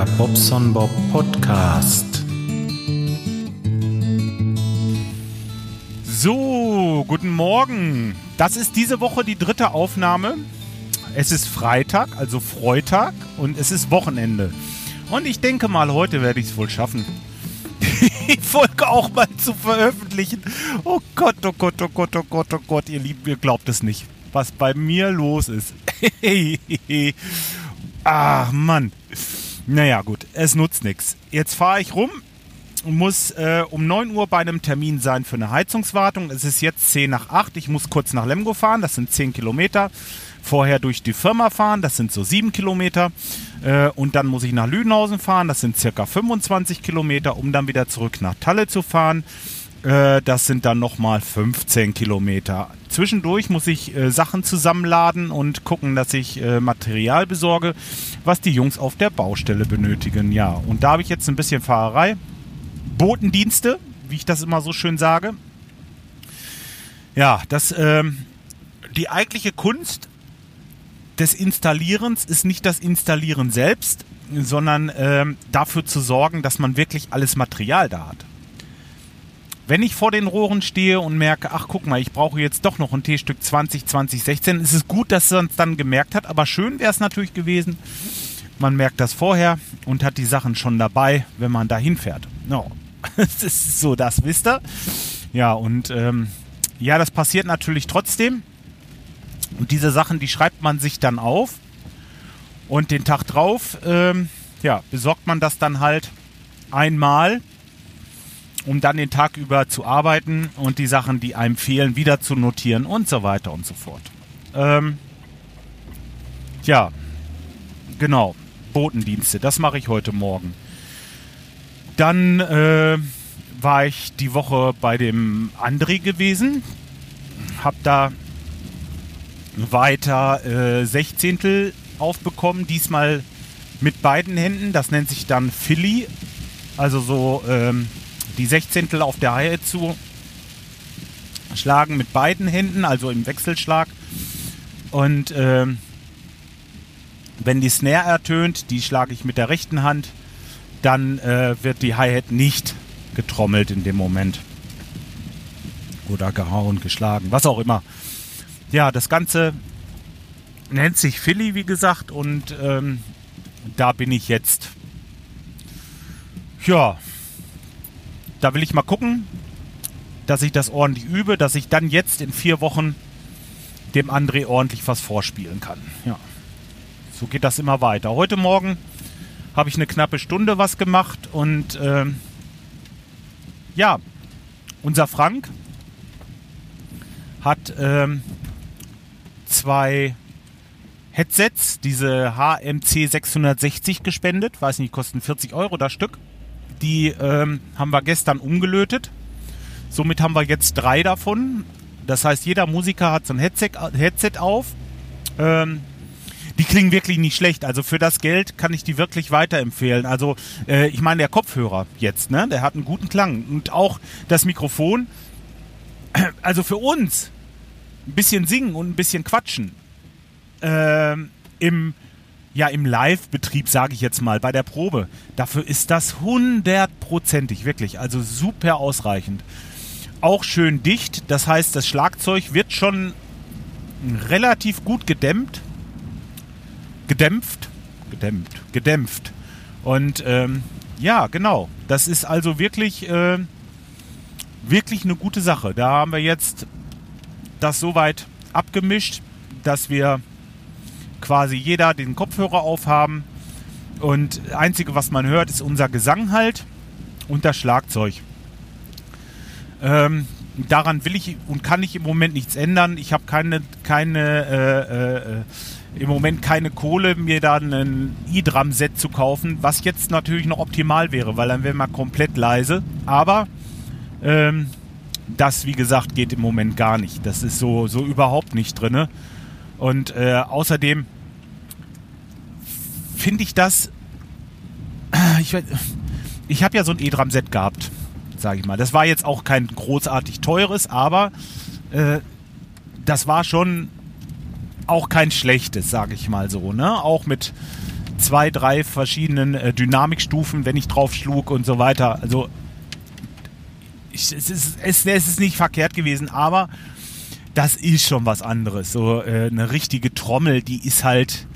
der Bobson Bob Podcast. So, guten Morgen. Das ist diese Woche die dritte Aufnahme. Es ist Freitag, also Freitag, und es ist Wochenende. Und ich denke mal, heute werde ich es wohl schaffen, die Folge auch mal zu veröffentlichen. Oh Gott, oh Gott, oh Gott, oh Gott, oh Gott, ihr Lieben, ihr glaubt es nicht, was bei mir los ist. Ach Mann. Naja gut, es nutzt nichts. Jetzt fahre ich rum und muss um 9 Uhr bei einem Termin sein für eine Heizungswartung. Es ist jetzt 10 nach 8. Ich muss kurz nach Lemgo fahren, das sind 10 Kilometer. Vorher durch die Firma fahren, das sind so 7 Kilometer. Und dann muss ich nach Lüdenhausen fahren, das sind circa 25 Kilometer, um dann wieder zurück nach Talle zu fahren. Das sind dann nochmal 15 Kilometer. Zwischendurch muss ich Sachen zusammenladen und gucken, dass ich Material besorge, was die Jungs auf der Baustelle benötigen. Ja, und da habe ich jetzt ein bisschen Fahrerei. Botendienste, wie ich das immer so schön sage. Ja, das die eigentliche Kunst des Installierens ist nicht das Installieren selbst, sondern dafür zu sorgen, dass man wirklich alles Material da hat. Wenn ich vor den Rohren stehe und merke, ach guck mal, ich brauche jetzt doch noch ein T-Stück 2016, ist es gut, dass man es dann gemerkt hat, aber schön wäre es natürlich gewesen, man merkt das vorher und hat die Sachen schon dabei, wenn man da hinfährt. No. Das ist so, das wisst ihr. Ja, und ja, das passiert natürlich trotzdem. Und diese Sachen, die schreibt man sich dann auf und den Tag drauf besorgt man das dann halt einmal, um dann den Tag über zu arbeiten und die Sachen, die einem fehlen, wieder zu notieren und so weiter und so fort. Ja, genau, Botendienste, das mache ich heute Morgen. Dann war ich die Woche bei dem André gewesen, habe da weiter Sechzehntel aufbekommen, diesmal mit beiden Händen, das nennt sich dann Philly, also so... die Sechzehntel auf der Hi-Hat zu schlagen mit beiden Händen, also im Wechselschlag. Und wenn die Snare ertönt, die schlage ich mit der rechten Hand, dann wird die Hi-Hat nicht getrommelt in dem Moment. Oder gehauen, geschlagen, was auch immer. Ja, das Ganze nennt sich Philly, wie gesagt, und da bin ich jetzt. Ja, da will ich mal gucken, dass ich das ordentlich übe, dass ich dann jetzt in 4 Wochen dem André ordentlich was vorspielen kann. Ja, so geht das immer weiter. Heute Morgen habe ich eine knappe Stunde was gemacht und ja, unser Frank hat 2 Headsets, diese HMC 660 gespendet, weiß nicht, kosten 40 Euro das Stück. Die haben wir gestern umgelötet. Somit haben wir jetzt 3 davon. Das heißt, jeder Musiker hat so ein Headset auf. Die klingen wirklich nicht schlecht. Also für das Geld kann ich die wirklich weiterempfehlen. Also ich meine, der Kopfhörer jetzt, ne? Der hat einen guten Klang. Und auch das Mikrofon. Also für uns ein bisschen singen und ein bisschen quatschen. Im Live-Betrieb, sage ich jetzt mal, bei der Probe. Dafür ist das 100%ig, wirklich. Also super ausreichend. Auch schön dicht, das heißt, das Schlagzeug wird schon relativ gut gedämpft. Und ja, genau. Das ist also wirklich, wirklich eine gute Sache. Da haben wir jetzt das soweit abgemischt, dass wir quasi jeder den Kopfhörer aufhaben und das Einzige, was man hört, ist unser Gesang halt und das Schlagzeug. Daran will ich und kann ich im Moment nichts ändern. Ich habe im Moment keine Kohle, mir da ein E-Drum-Set zu kaufen, was jetzt natürlich noch optimal wäre, weil dann wäre man komplett leise. Aber das, wie gesagt, geht im Moment gar nicht. Das ist so überhaupt nicht drin. Und außerdem finde ich das... Ich habe ja so ein E-Drum-Set gehabt, sage ich mal. Das war jetzt auch kein großartig teures, aber das war schon auch kein schlechtes, sage ich mal so. Ne? Auch mit zwei, drei verschiedenen Dynamikstufen, wenn ich drauf schlug und so weiter. Also es ist nicht verkehrt gewesen, aber das ist schon was anderes. So eine richtige Trommel, die ist halt,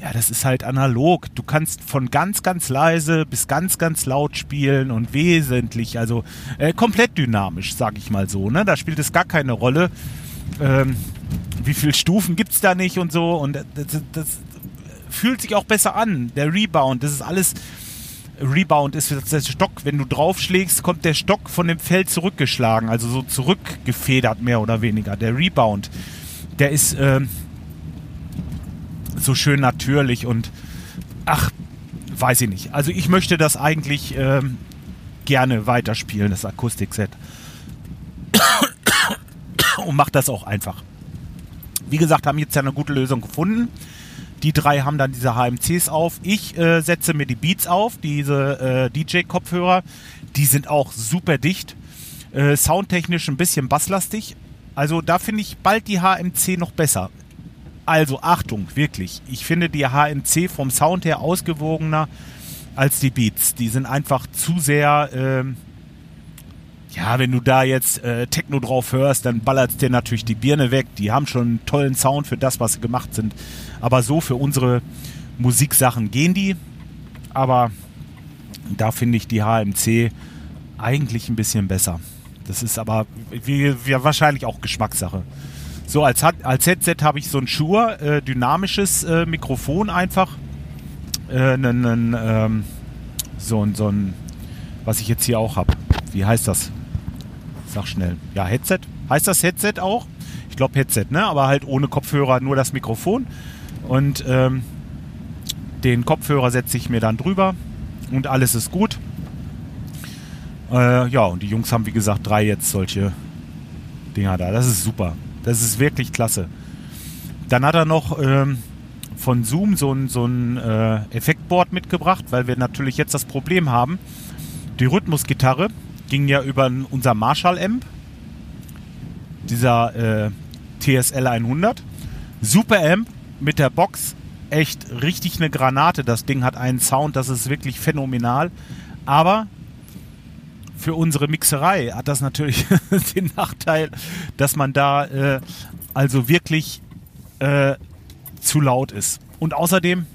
ja, das ist halt analog. Du kannst von ganz, ganz leise bis ganz, ganz laut spielen und wesentlich, also komplett dynamisch, sag ich mal so. Ne? Da spielt es gar keine Rolle, wie viele Stufen gibt es da nicht und so. Und das fühlt sich auch besser an. Der Rebound, das ist alles... Rebound ist der Stock, wenn du draufschlägst, kommt der Stock von dem Feld zurückgeschlagen, also so zurückgefedert mehr oder weniger. Der Rebound, der ist so schön natürlich und ach, weiß ich nicht. Also ich möchte das eigentlich gerne weiterspielen, das Akustikset. Und mach das auch einfach. Wie gesagt, haben jetzt ja eine gute Lösung gefunden. Die drei haben dann diese HMCs auf. Ich setze mir die Beats auf, diese DJ-Kopfhörer. Die sind auch super dicht. Soundtechnisch ein bisschen basslastig. Also da finde ich bald die HMC noch besser. Also Achtung, wirklich. Ich finde die HMC vom Sound her ausgewogener als die Beats. Die sind einfach zu sehr... ja, wenn du da jetzt Techno drauf hörst, dann ballert dir natürlich die Birne weg. Die haben schon einen tollen Sound für das, was sie gemacht sind. Aber so für unsere Musiksachen gehen die. Aber da finde ich die HMC eigentlich ein bisschen besser. Das ist aber wie wahrscheinlich auch Geschmackssache. So, als Headset habe ich so ein Shure, dynamisches Mikrofon einfach. So ein, was ich jetzt hier auch habe. Wie heißt das? Sag schnell. Ja, Headset. Heißt das Headset auch? Ich glaube Headset, ne? Aber halt ohne Kopfhörer, nur das Mikrofon. Und den Kopfhörer setze ich mir dann drüber und alles ist gut. Ja, und die Jungs haben, wie gesagt, 3 jetzt solche Dinger da. Das ist super. Das ist wirklich klasse. Dann hat er noch von Zoom so ein Effektboard mitgebracht, weil wir natürlich jetzt das Problem haben. Die Rhythmusgitarre ging ja über unser Marshall-Amp, dieser TSL-100. Super-Amp mit der Box, echt richtig eine Granate. Das Ding hat einen Sound, das ist wirklich phänomenal. Aber für unsere Mixerei hat das natürlich den Nachteil, dass man da also wirklich zu laut ist. Und außerdem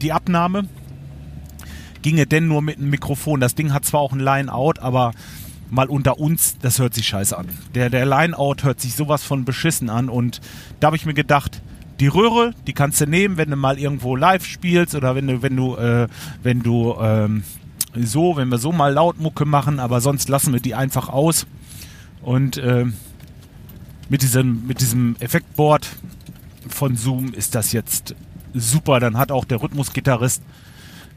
die Abnahme ginge denn nur mit einem Mikrofon. Das Ding hat zwar auch ein Line-Out, aber mal unter uns, das hört sich scheiße an. Der Line-Out hört sich sowas von beschissen an und da habe ich mir gedacht, die Röhre, die kannst du nehmen, wenn du mal irgendwo live spielst oder wenn wir so mal Lautmucke machen, aber sonst lassen wir die einfach aus. Und mit diesem Effektboard von Zoom ist das jetzt super. Dann hat auch der Rhythmusgitarrist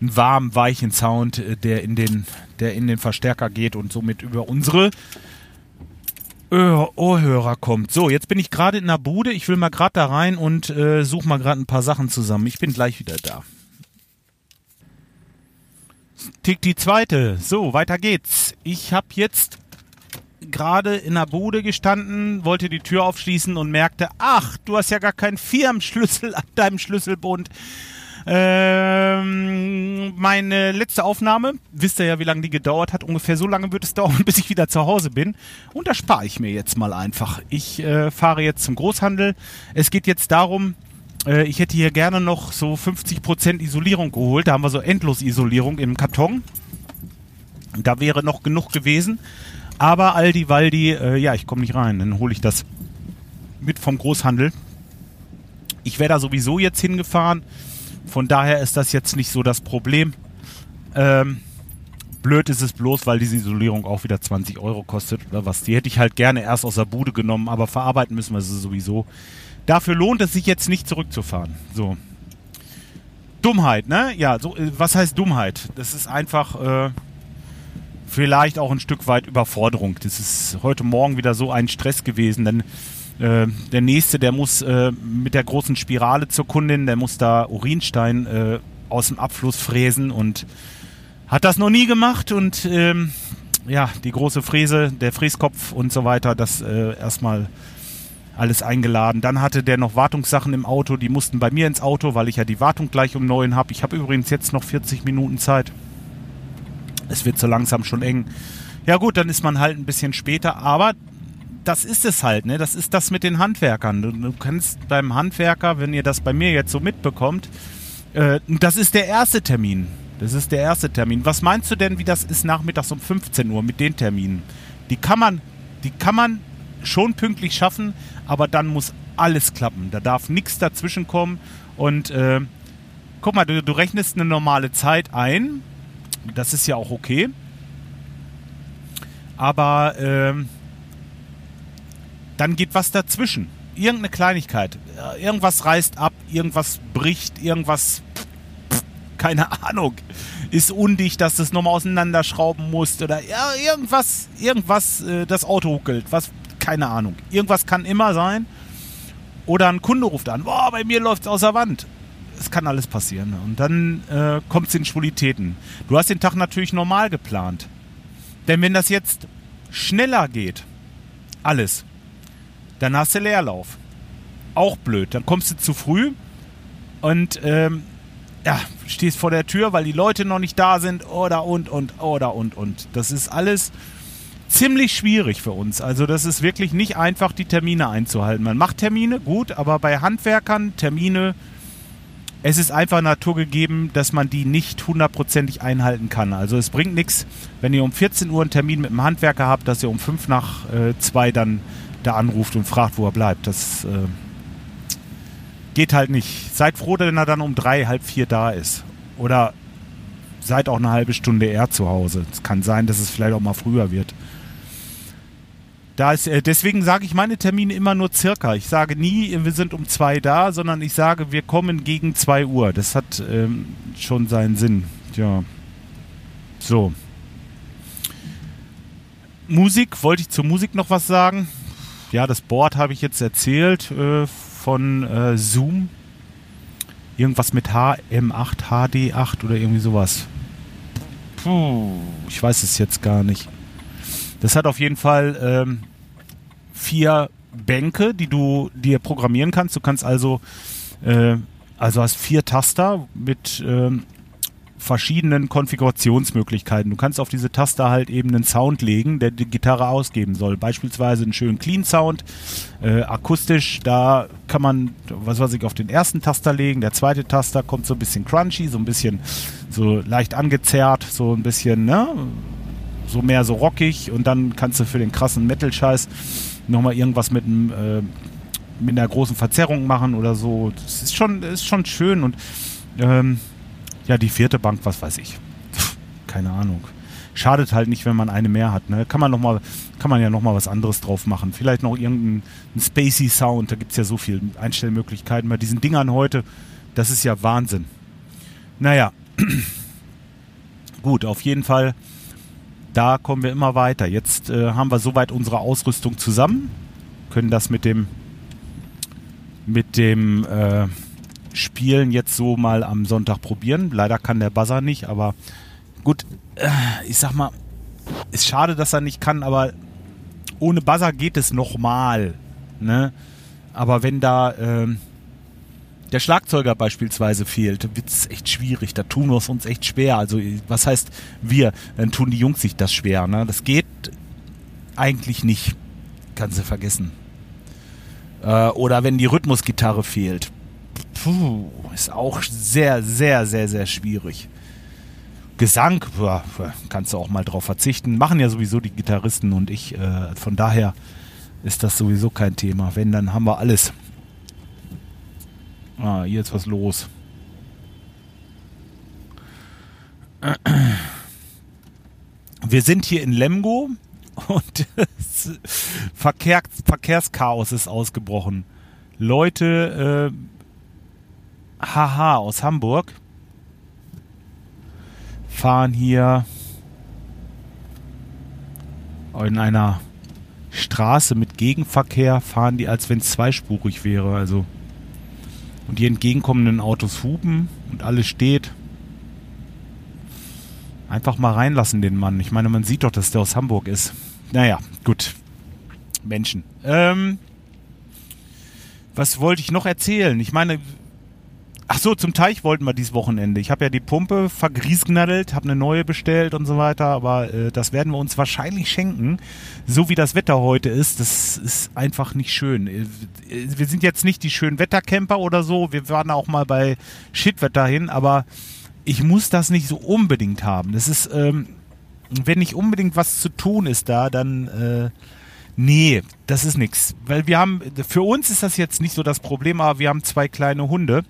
einen warmen, weichen Sound, der in den Verstärker geht und somit über unsere Ohrhörer kommt. So, jetzt bin ich gerade in einer Bude. Ich will mal gerade da rein und suche mal gerade ein paar Sachen zusammen. Ich bin gleich wieder da. Tick die zweite. So, weiter geht's. Ich habe jetzt gerade in einer Bude gestanden, wollte die Tür aufschließen und merkte, ach, du hast ja gar keinen Firmenschlüssel an deinem Schlüsselbund. Meine letzte Aufnahme, wisst ihr ja, wie lange die gedauert hat, ungefähr so lange wird es dauern, bis ich wieder zu Hause bin. Und das spare ich mir jetzt mal einfach. Ich fahre jetzt zum Großhandel. Es geht jetzt darum, ich hätte hier gerne noch so 50% Isolierung geholt. Da haben wir so Endlosisolierung im Karton. Da wäre noch genug gewesen. Aber Aldi, Waldi, ja, ich komme nicht rein. Dann hole ich das mit vom Großhandel. Ich wäre da sowieso jetzt hingefahren. Von daher ist das jetzt nicht so das Problem. Blöd ist es bloß, weil diese Isolierung auch wieder 20 € kostet oder was. Die hätte ich halt gerne erst aus der Bude genommen, aber verarbeiten müssen wir sie sowieso. Dafür lohnt es sich jetzt nicht zurückzufahren. So. Dummheit, ne? Ja, so, was heißt Dummheit? Das ist einfach vielleicht auch ein Stück weit Überforderung. Das ist heute Morgen wieder so ein Stress gewesen, denn der nächste, der muss mit der großen Spirale zur Kundin, der muss da Urinstein aus dem Abfluss fräsen und hat das noch nie gemacht. Und ja, die große Fräse, der Fräskopf und so weiter, das erstmal alles eingeladen. Dann hatte der noch Wartungssachen im Auto, die mussten bei mir ins Auto, weil ich ja die Wartung gleich um 9 habe. Ich habe übrigens jetzt noch 40 Minuten Zeit. Es wird so langsam schon eng. Ja gut, dann ist man halt ein bisschen später, aber das ist es halt, ne? Das ist das mit den Handwerkern. Du kannst beim Handwerker, wenn ihr das bei mir jetzt so mitbekommt, das ist der erste Termin. Das ist der erste Termin. Was meinst du denn, wie das ist nachmittags um 15 Uhr mit den Terminen? Die kann man schon pünktlich schaffen, aber dann muss alles klappen. Da darf nichts dazwischen kommen. Und guck mal, du rechnest eine normale Zeit ein. Das ist ja auch okay. Aber dann geht was dazwischen. Irgendeine Kleinigkeit. Irgendwas reißt ab, irgendwas bricht, irgendwas, keine Ahnung, ist undicht, dass du es nochmal auseinanderschrauben musst. Oder ja, irgendwas, das Auto huckelt. Was, keine Ahnung. Irgendwas kann immer sein. Oder ein Kunde ruft an, boah, bei mir läuft es aus der Wand. Es kann alles passieren. Und dann kommt es in Schwulitäten. Du hast den Tag natürlich normal geplant. Denn wenn das jetzt schneller geht, alles, dann hast du Leerlauf. Auch blöd. Dann kommst du zu früh und stehst vor der Tür, weil die Leute noch nicht da sind oder. Das ist alles ziemlich schwierig für uns. Also das ist wirklich nicht einfach, die Termine einzuhalten. Man macht Termine, gut, aber bei Handwerkern Termine, es ist einfach naturgegeben, dass man die nicht hundertprozentig einhalten kann. Also es bringt nichts, wenn ihr um 14 Uhr einen Termin mit dem Handwerker habt, dass ihr um 1:55 dann da anruft und fragt, wo er bleibt. Das geht halt nicht. Seid froh, wenn er dann um 3:30, 4 da ist. Oder seid auch eine halbe Stunde eher zu Hause. Es kann sein, dass es vielleicht auch mal früher wird. Deswegen sage ich meine Termine immer nur circa. Ich sage nie, wir sind um 2 da, sondern ich sage, wir kommen gegen 2 Uhr. Das hat schon seinen Sinn. Ja. So. Musik. Wollte ich zur Musik noch was sagen? Ja, das Board habe ich jetzt erzählt von Zoom. Irgendwas mit HM8, HD8 oder irgendwie sowas. Puh, ich weiß es jetzt gar nicht. Das hat auf jeden Fall 4 Bänke, die du dir programmieren kannst. Du kannst also hast 4 Taster mit verschiedenen Konfigurationsmöglichkeiten. Du kannst auf diese Taster halt eben einen Sound legen, der die Gitarre ausgeben soll. Beispielsweise einen schönen Clean-Sound, akustisch. Da kann man, was weiß ich, auf den ersten Taster legen. Der zweite Taster kommt so ein bisschen crunchy, so ein bisschen so leicht angezerrt, so ein bisschen, ne? So mehr so rockig, und dann kannst du für den krassen Metal-Scheiß nochmal irgendwas mit einer großen Verzerrung machen oder so. Das ist schon schön, und ja, die 4. Bank, was weiß ich. Keine Ahnung. Schadet halt nicht, wenn man eine mehr hat, ne? Kann man ja nochmal was anderes drauf machen. Vielleicht noch irgendeinen spacey Sound, da gibt es ja so viele Einstellmöglichkeiten bei diesen Dingern heute. Das ist ja Wahnsinn. Naja. Gut, auf jeden Fall. Da kommen wir immer weiter. Jetzt haben wir soweit unsere Ausrüstung zusammen. Können das mit dem Spielen jetzt so mal am Sonntag probieren. Leider kann der Buzzer nicht, aber gut, ich sag mal, ist schade, dass er nicht kann, aber ohne Buzzer geht es nochmal, ne? Aber wenn da der Schlagzeuger beispielsweise fehlt, wird es echt schwierig. Da tun wir es uns echt schwer. Also was heißt wir? Dann tun die Jungs sich das schwer, ne? Das geht eigentlich nicht. Kannst du vergessen. Oder wenn die Rhythmusgitarre fehlt. Puh, ist auch sehr, sehr, sehr, sehr schwierig. Gesang, kannst du auch mal drauf verzichten. Machen ja sowieso die Gitarristen und ich. Von daher ist das sowieso kein Thema. Wenn, dann haben wir alles. Ah, hier ist was los. Wir sind hier in Lemgo und Verkehrschaos ist ausgebrochen. Leute, haha, aus Hamburg fahren hier in einer Straße mit Gegenverkehr, fahren die, als wenn es zweispurig wäre, also. Und die entgegenkommenden Autos hupen und alles steht. Einfach mal reinlassen, den Mann. Ich meine, man sieht doch, dass der aus Hamburg ist. Naja, gut. Menschen. was wollte ich noch erzählen? Ich meine, ach so, zum Teich wollten wir dieses Wochenende. Ich habe ja die Pumpe vergriesgnadelt, habe eine neue bestellt und so weiter, aber das werden wir uns wahrscheinlich schenken. So wie das Wetter heute ist, das ist einfach nicht schön. Wir sind jetzt nicht die schönen Wettercamper oder so, wir waren auch mal bei Shitwetter hin, aber ich muss das nicht so unbedingt haben. Das ist, wenn nicht unbedingt was zu tun ist da, dann... Nee, das ist nix. Weil wir haben, für uns ist das jetzt nicht so das Problem, aber wir haben zwei kleine Hunde.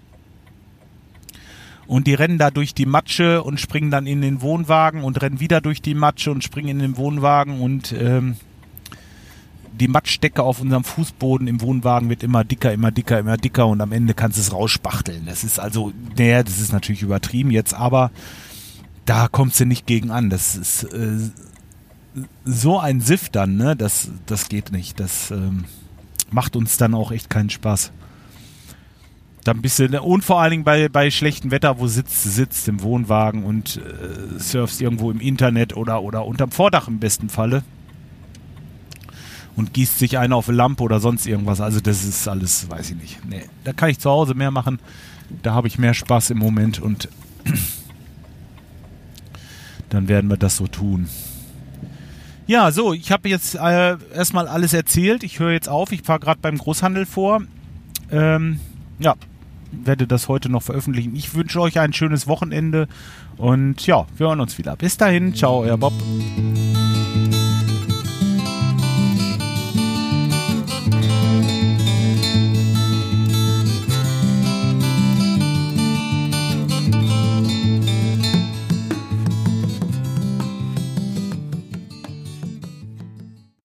Und die rennen da durch die Matsche und springen dann in den Wohnwagen und rennen wieder durch die Matsche und springen in den Wohnwagen und die Matschdecke auf unserem Fußboden im Wohnwagen wird immer dicker, immer dicker, immer dicker und am Ende kannst du es rausspachteln. Das ist also, naja, das ist natürlich übertrieben jetzt, aber da kommst du nicht gegen an. Das ist so ein Siff dann, ne? Das geht nicht. Das macht uns dann auch echt keinen Spaß. Dann ein bisschen, und vor allen Dingen bei schlechtem Wetter, wo sitzt im Wohnwagen und surfst irgendwo im Internet oder unterm Vordach im besten Falle und gießt sich einer auf eine Lampe oder sonst irgendwas. Also das ist alles, weiß ich nicht. Nee, da kann ich zu Hause mehr machen. Da habe ich mehr Spaß im Moment und dann werden wir das so tun. Ja, so, ich habe jetzt erstmal alles erzählt. Ich höre jetzt auf. Ich fahre gerade beim Großhandel vor. Ja, werde das heute noch veröffentlichen. Ich wünsche euch ein schönes Wochenende und ja, wir hören uns wieder. Bis dahin. Ciao, euer Bob.